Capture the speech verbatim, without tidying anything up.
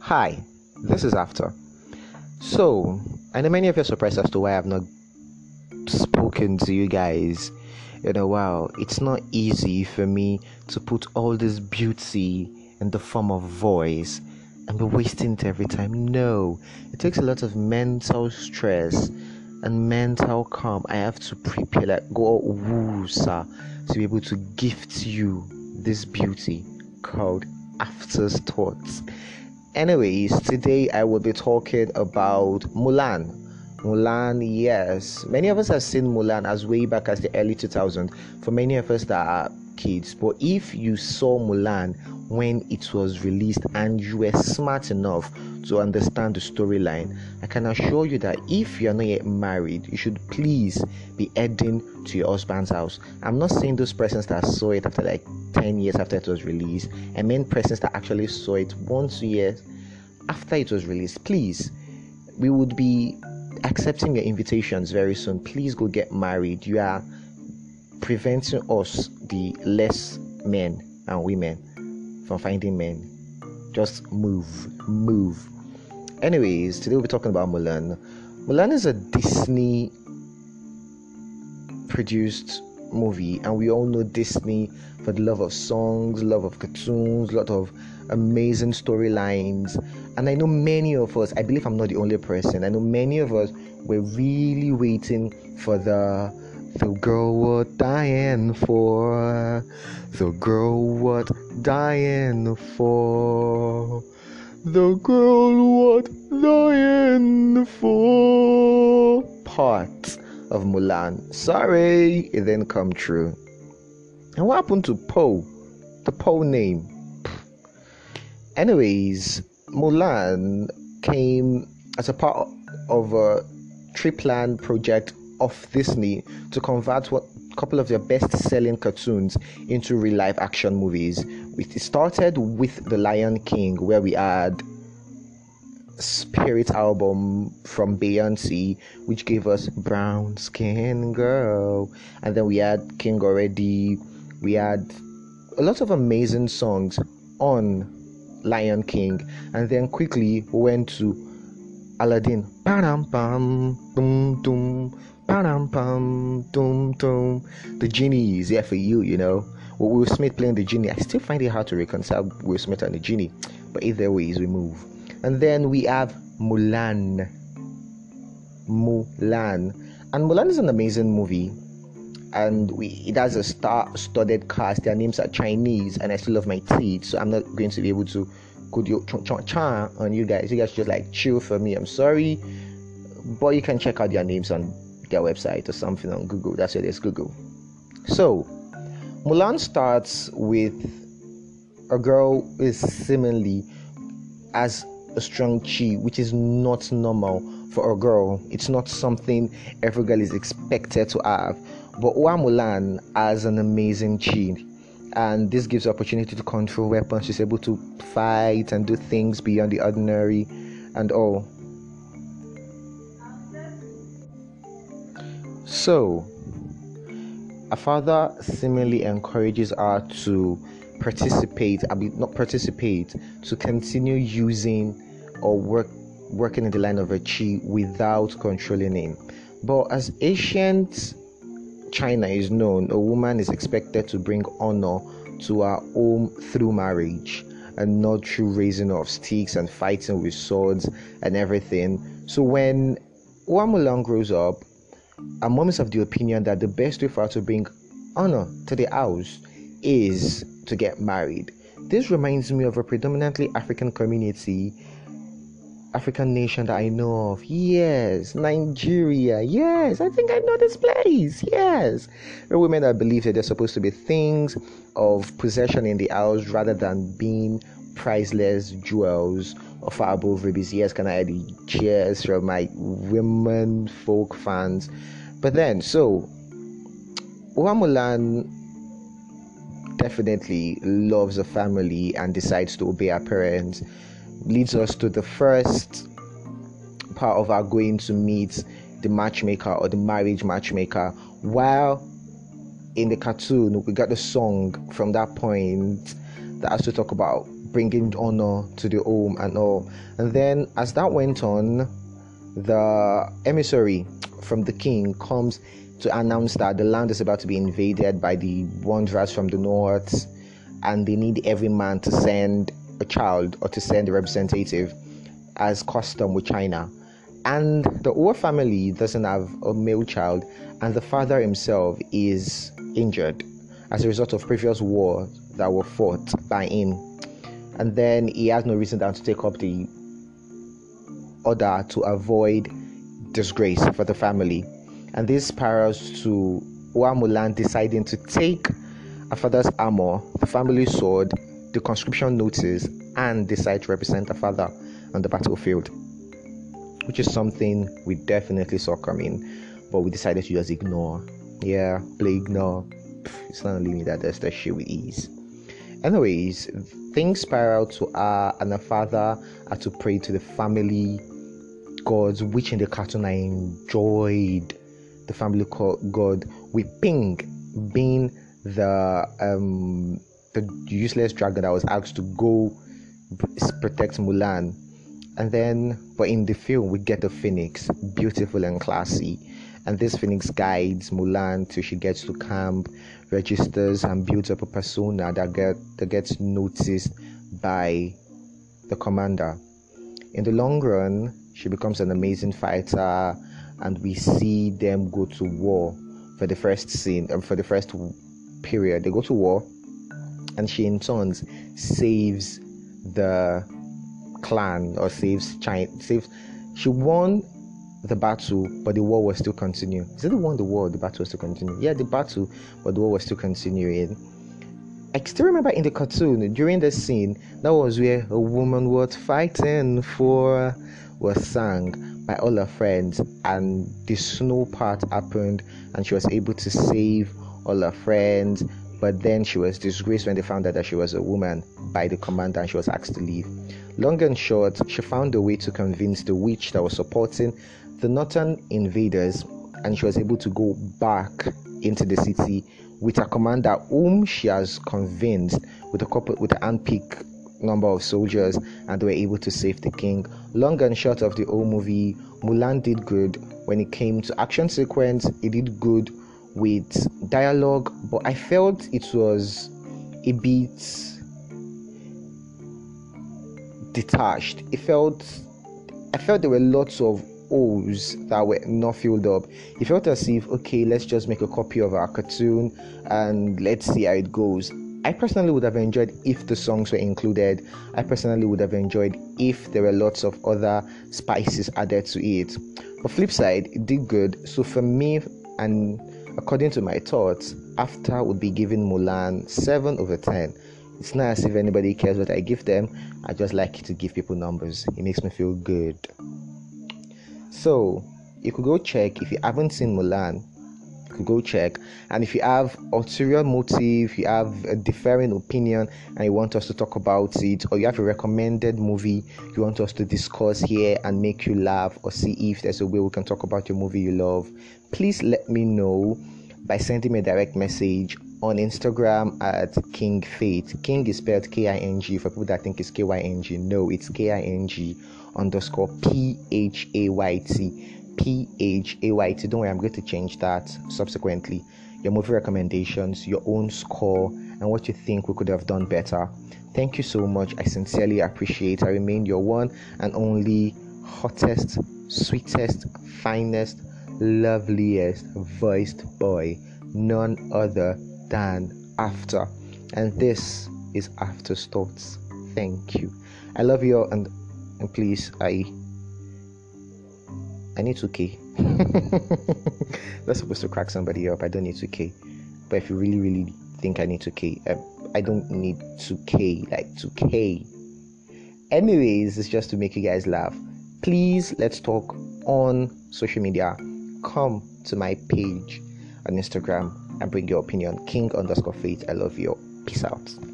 Hi, this is After. So, I know many of you are surprised as to why I have not spoken to you guys in a while. It's not easy for me to put all this beauty in the form of voice and be wasting it every time. No, it takes a lot of mental stress and mental calm. I have to prepare, like go woo, sir, to be able to gift you this beauty called After's Thoughts. Anyways, today I will be talking about Mulan. Mulan, yes. Many of us have seen Mulan as way back as the early two thousands. For many of us that are kids. But if you saw Mulan when it was released and you were smart enough to understand the storyline, I can assure you that if you are not yet married, you should please be heading to your husband's house. I'm not saying those persons that saw it after like ten years after it was released. I mean persons that actually saw it one, two years after it was released. Please, we would be accepting your invitations very soon. Please go get married. You are preventing us, the less men and women, from finding men. Just move move. Anyways, today we'll be talking about Mulan. Mulan is a Disney produced movie, and we all know Disney for the love of songs, love of cartoons, lot of amazing storylines. And I know many of us, I believe I'm not the only person, I know many of us were really waiting for the The girl what dying for, the girl what dying for, the girl what dying for part of Mulan. Sorry, it didn't come true. And what happened to Po? The Po name. Anyways, Mulan came as a part of a three-plan project of Disney to convert what couple of their best-selling cartoons into real-life action movies. It started with The Lion King, where we had Spirit album from Beyoncé, which gave us Brown Skin Girl, and then we had King Already. We had a lot of amazing songs on Lion King, and then quickly went to Aladdin. Bam, bam, dum, dum. The genie is there for you, you know. Will Smith playing the genie. I still find it hard to reconcile Will Smith and the genie, but either ways we move. And then we have Mulan. Mulan, and Mulan is an amazing movie, and we it has a star-studded cast. Their names are Chinese, and I still love my teeth, so I'm not going to be able to go cha on you guys. You guys just like chill for me. I'm sorry, but you can check out their names on their website or something on Google. That's where there's Google. So Mulan starts with a girl is seemingly as a strong chi, which is not normal for a girl. It's not something every girl is expected to have, but Oa Mulan has an amazing chi, and this gives her opportunity to control weapons. She's able to fight and do things beyond the ordinary and all. So, her father seemingly encourages her to participate, I mean, not participate, to continue using or work, working in the line of her chi without controlling him. But as ancient China is known, a woman is expected to bring honor to her home through marriage and not through raising of sticks and fighting with swords and everything. So when Oa Mulan grows up, our mom is of the opinion that the best way for her to bring honor to the house is to get married. This reminds me of a predominantly African community, African nation that I know of. Yes, Nigeria. Yes, I think I know this place. Yes. There are women that believe that they're supposed to be things of possession in the house rather than being priceless jewels of our above rubies. Yes, can I add the cheers from my women folk fans? But then, so Oa Mulan definitely loves the family and decides to obey her parents. Leads us to the first part of our going to meet the matchmaker or the marriage matchmaker, while in the cartoon, we got the song from that point that has to talk about bringing honor to the home and all. And then as that went on, the emissary from the king comes to announce that the land is about to be invaded by the wanderers from the north, and they need every man to send a child or to send a representative, as custom with China. And the whole family doesn't have a male child, and the father himself is injured as a result of previous wars that were fought by him. And then he has no reason than to take up the order to avoid disgrace for the family. And this spirals to Oamulan deciding to take her father's armor, the family sword, the conscription notice, and decide to represent her father on the battlefield, which is something we definitely saw coming, but we decided to just ignore. Yeah, play ignore. Pff, it's not only me that does that shit with ease. Anyways, things spiral to her and her father are to pray to the family gods, which in the cartoon I enjoyed. The family god with Ping being the um the useless dragon that was asked to go protect Mulan. And then, but in the film, we get the phoenix, beautiful and classy. And this phoenix guides Mulan till she gets to camp, registers, and builds up a persona that get that gets noticed by the commander. In the long run, she becomes an amazing fighter, and we see them go to war for the first scene, um, for the first period. They go to war, and she in turn saves the clan or saves China. Saves. She won the battle, but the war was still continuing. Is it the one the war? The battle was still continuing. Yeah, the battle, but the war was still continuing. I still remember in the cartoon during the scene that was where a woman was fighting for was sang by all her friends, and the snow part happened, and she was able to save all her friends. But then she was disgraced when they found out that she was a woman by the commander, and she was asked to leave. Long and short, she found a way to convince the witch that was supporting the northern invaders, and she was able to go back into the city with her commander, whom she has convinced with a couple with a handpicked number of soldiers, and they were able to save the king. Long and short of the whole movie, Mulan did good when it came to action sequence. It did good with dialogue, but I felt it was a bit detached. It felt I felt there were lots of O's that were not filled up. It felt as if, okay, let's just make a copy of our cartoon and let's see how it goes. I personally would have enjoyed if the songs were included. I personally would have enjoyed if there were lots of other spices added to it. But flip side, it did good. So for me, and according to my thoughts, after would be giving Mulan seven over ten. It's not as if anybody cares what I give them. I just like to give people numbers. It makes me feel good. So you could go check if you haven't seen Mulan. You could go check. And if you have ulterior motive, you have a differing opinion and you want us to talk about it, or you have a recommended movie you want us to discuss here and make you laugh, or see if there's a way we can talk about your movie you love, please let me know by sending me a direct message on Instagram at King_Phayt. King is spelled K I N G for people that think it's K Y N G. No, it's K I N G underscore P H A Y T. P H A Y T. Don't worry, I'm going to change that subsequently. Your movie recommendations, your own score, and what you think we could have done better. Thank you so much. I sincerely appreciate. I remain your one and only hottest, sweetest, finest, loveliest voiced boy, none other than After, and this is After's Thoughts. Thank you. I love you all, and and please, I I need two K. That's supposed to crack somebody up. I don't need two K, but if you really really think I need two K, I, I don't need two K, like two K. Anyways, it's just to make you guys laugh. Please, let's talk on social media. Come to my page on Instagram and bring your opinion. King underscore Phayt. I love you. Peace out.